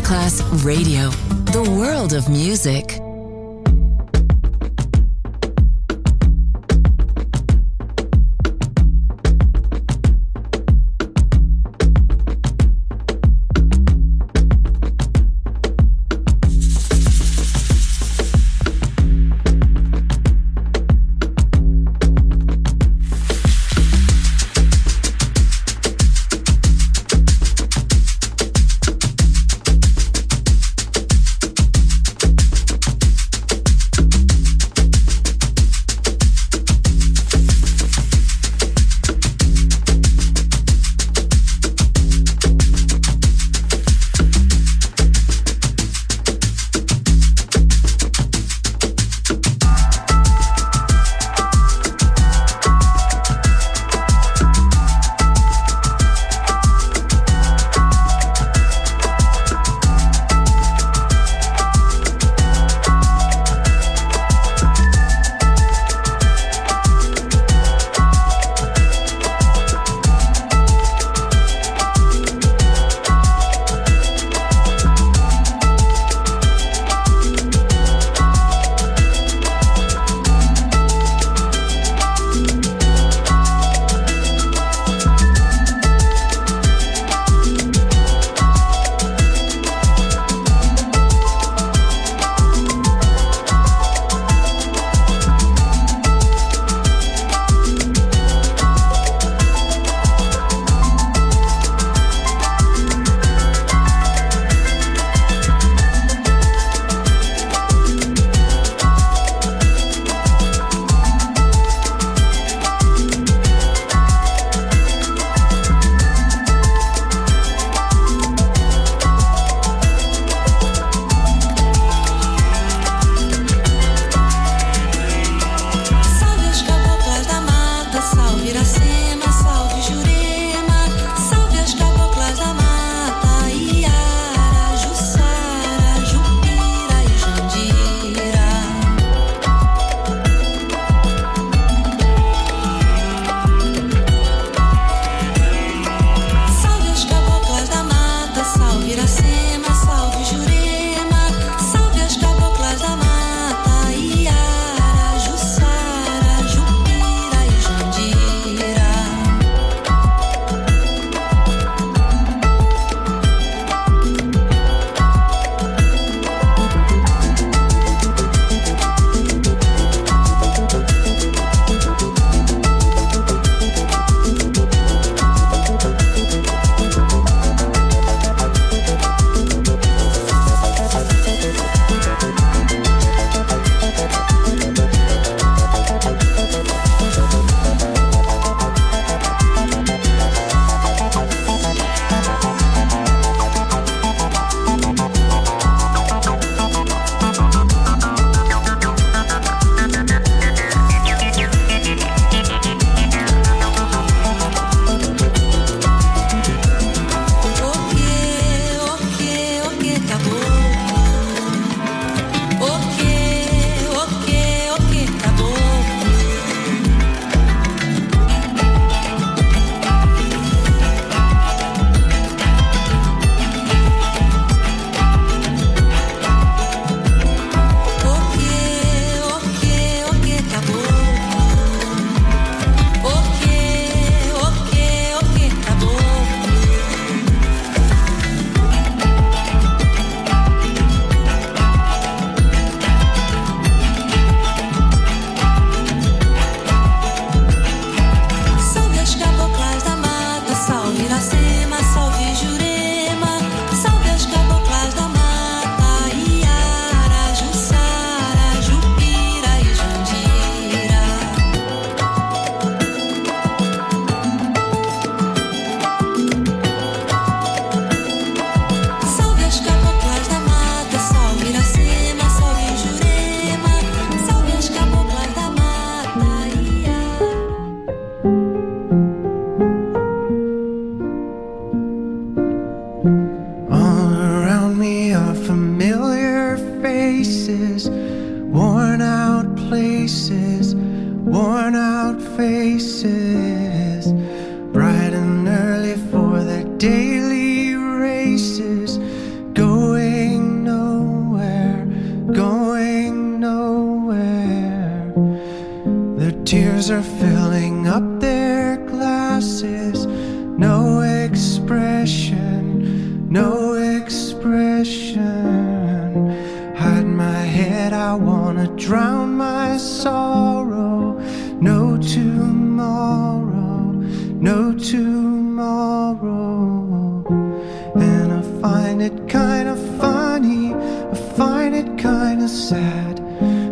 Masterclass Radio, the world of music. Bright and early for their daily races. Go Tears are filling up their glasses. No expression, no expression. Hide my head, I wanna drown my sorrow. No tomorrow, no tomorrow. And I find it kinda funny, I find it kinda sad.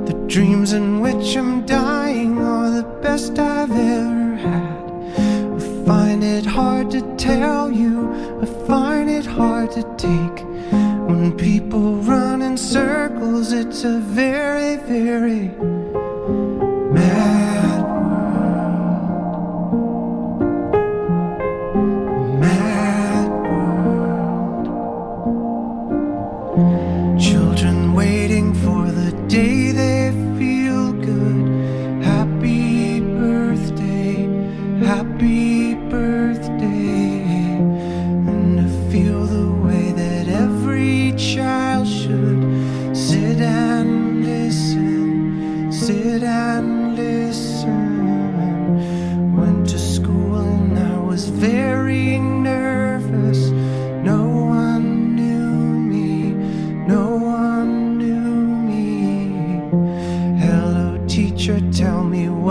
The dreams in which I'm dying are the best I've ever had. I find it hard to tell you, I find it hard to take. When people run in circles, it's a very, very mad.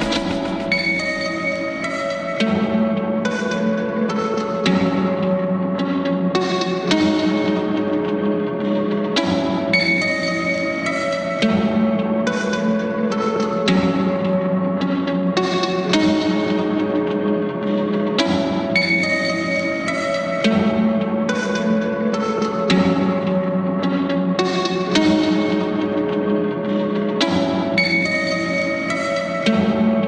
Thank you.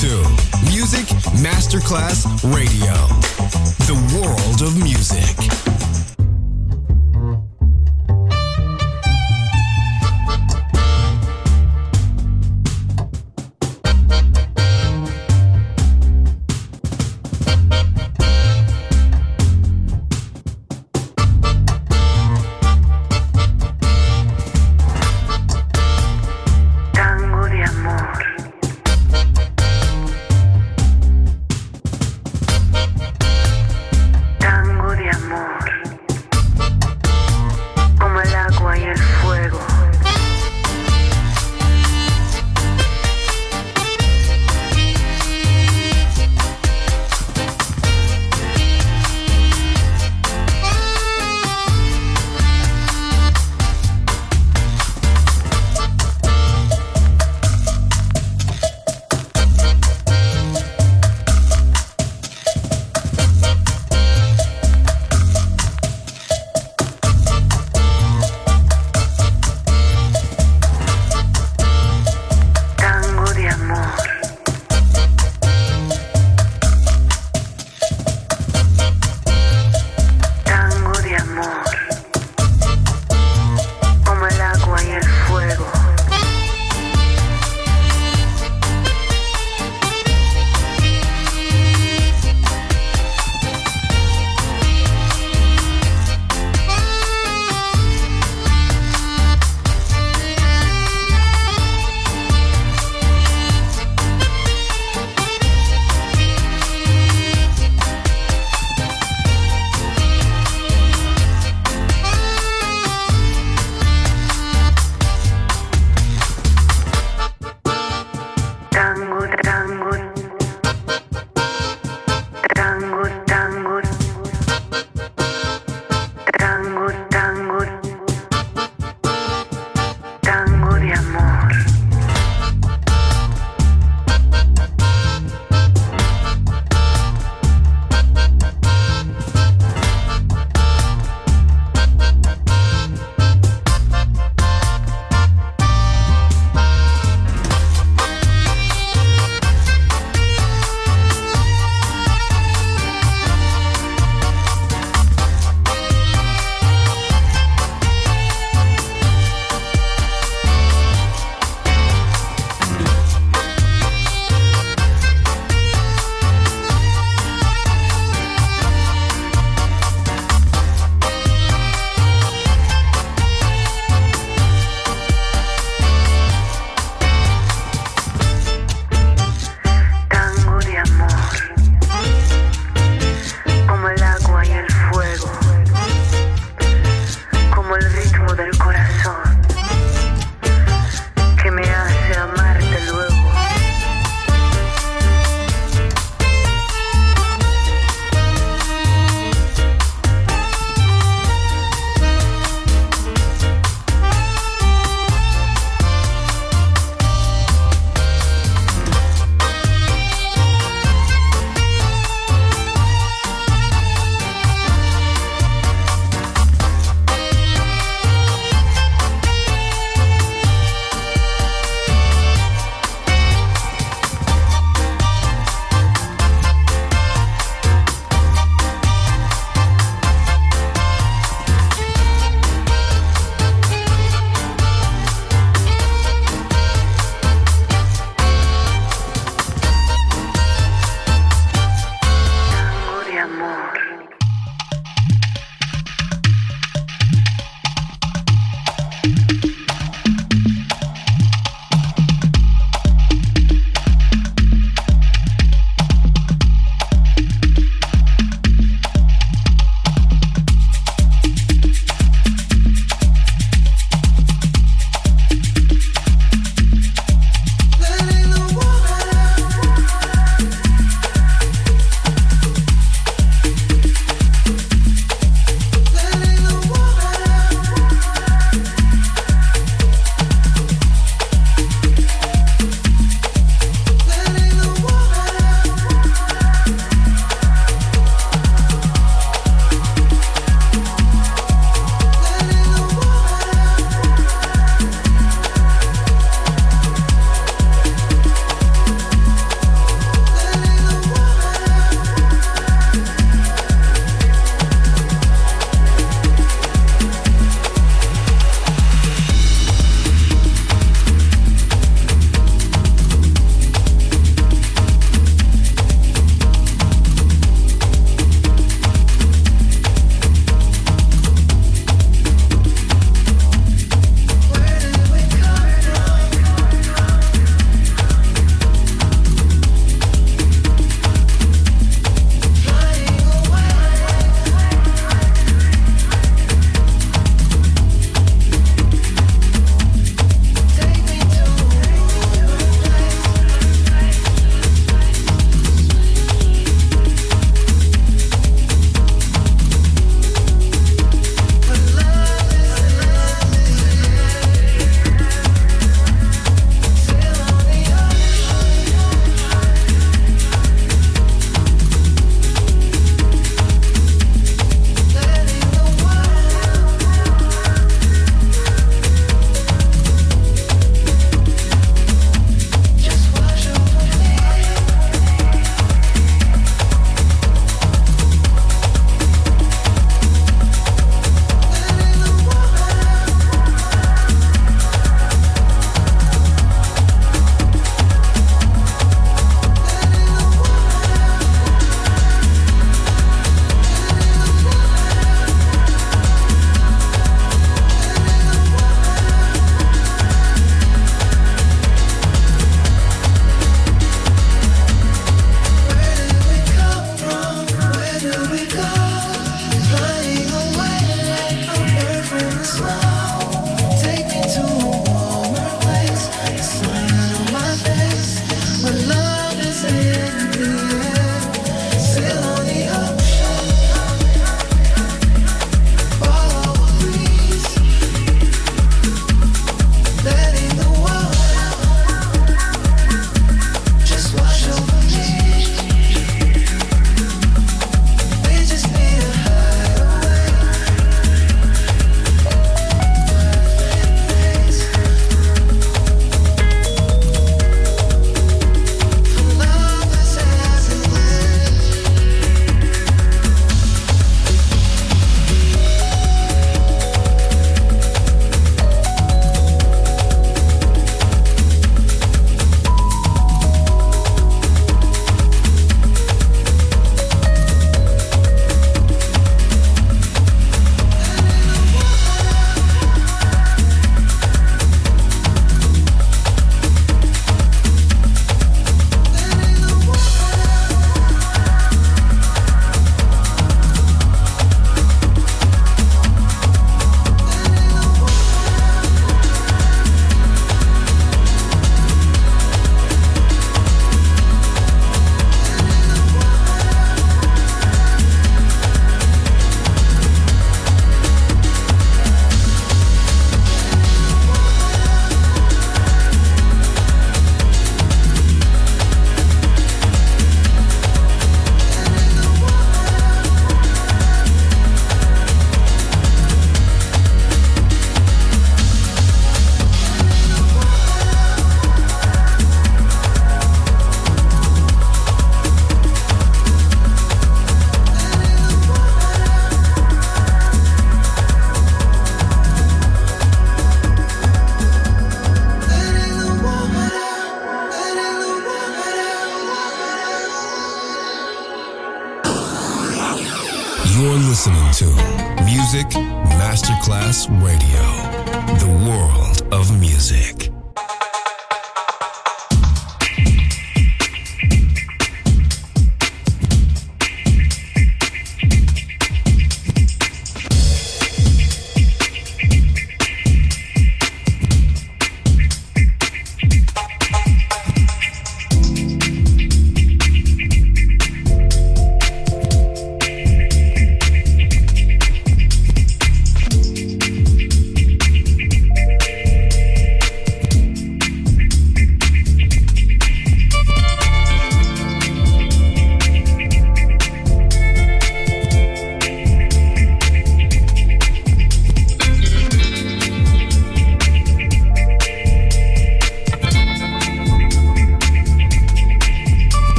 to Music Masterclass Radio, the world of music.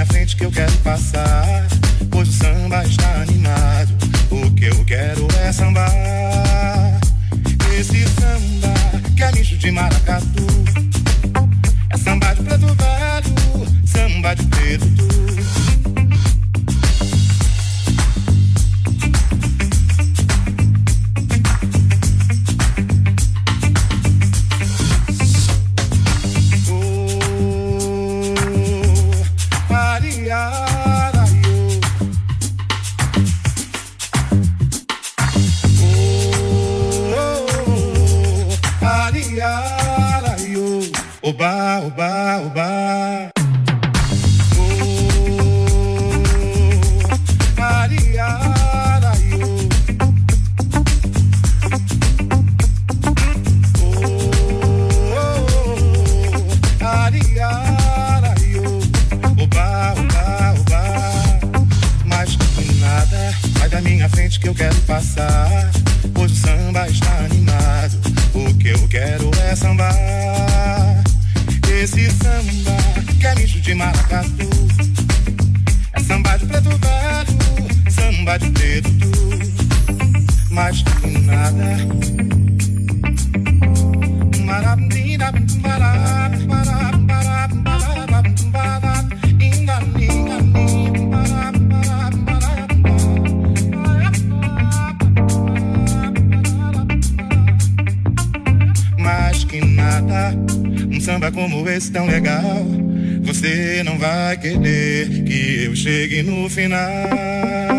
minha frente que eu quero passar, pois o samba está animado. O que eu quero é sambar, esse samba que é lixo de maracatu, é samba de preto velho, samba de preto tu. Oba, oba, oba. Mas que nada, vai da minha frente que eu quero passar, pois o samba está animado. O que eu quero é sambar, esse samba que é lixo de maracatu, é samba de preto velho, samba de preto tu. Mas que nada. Marabina, marab, marab, marab, marab, marab, ingalinga, marab, marab, marab, marab. Mas que nada. Um samba como esse tão legal, você não vai querer que eu chegue no final. Mar,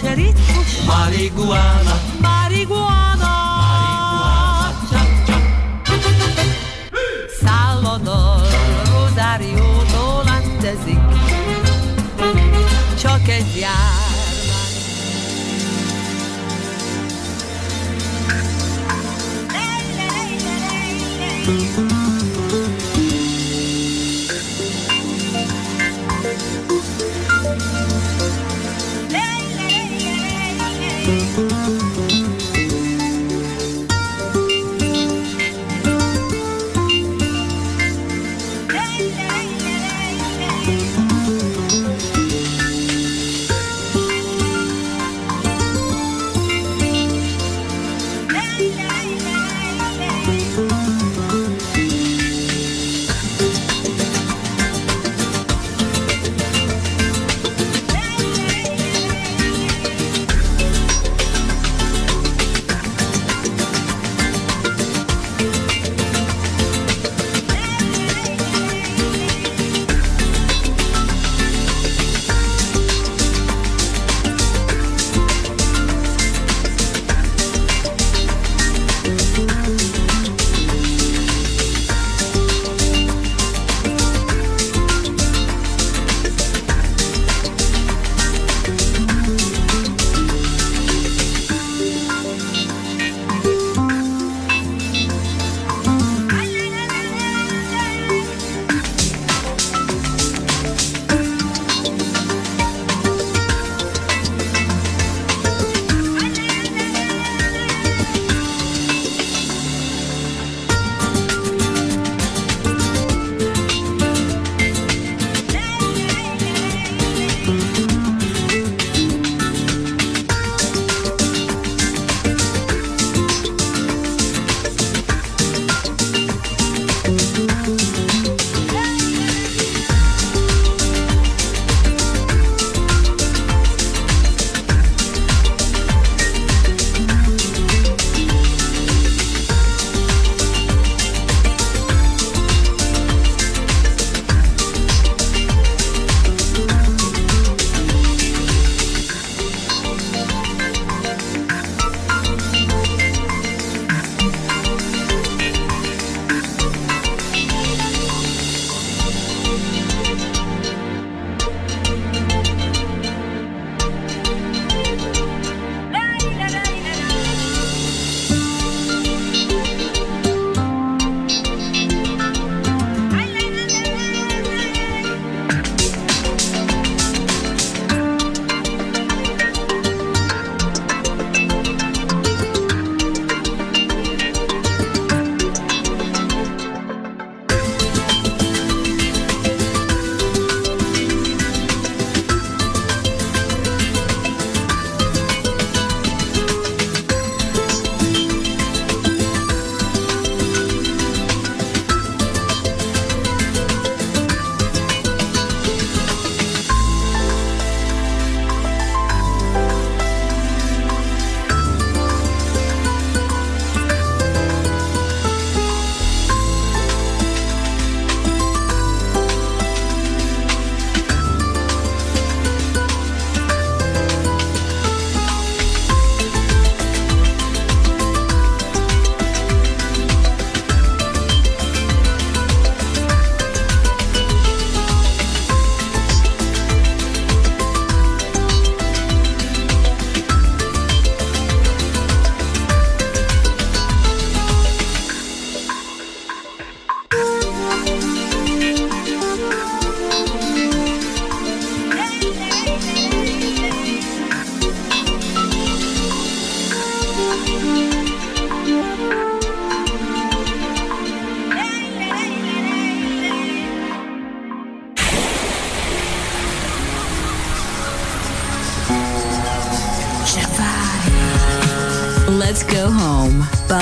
sceritto, marijuana, marijuana, ciao ciao. Salvador, Rosario, Dolante Zic, ciò che ti ha.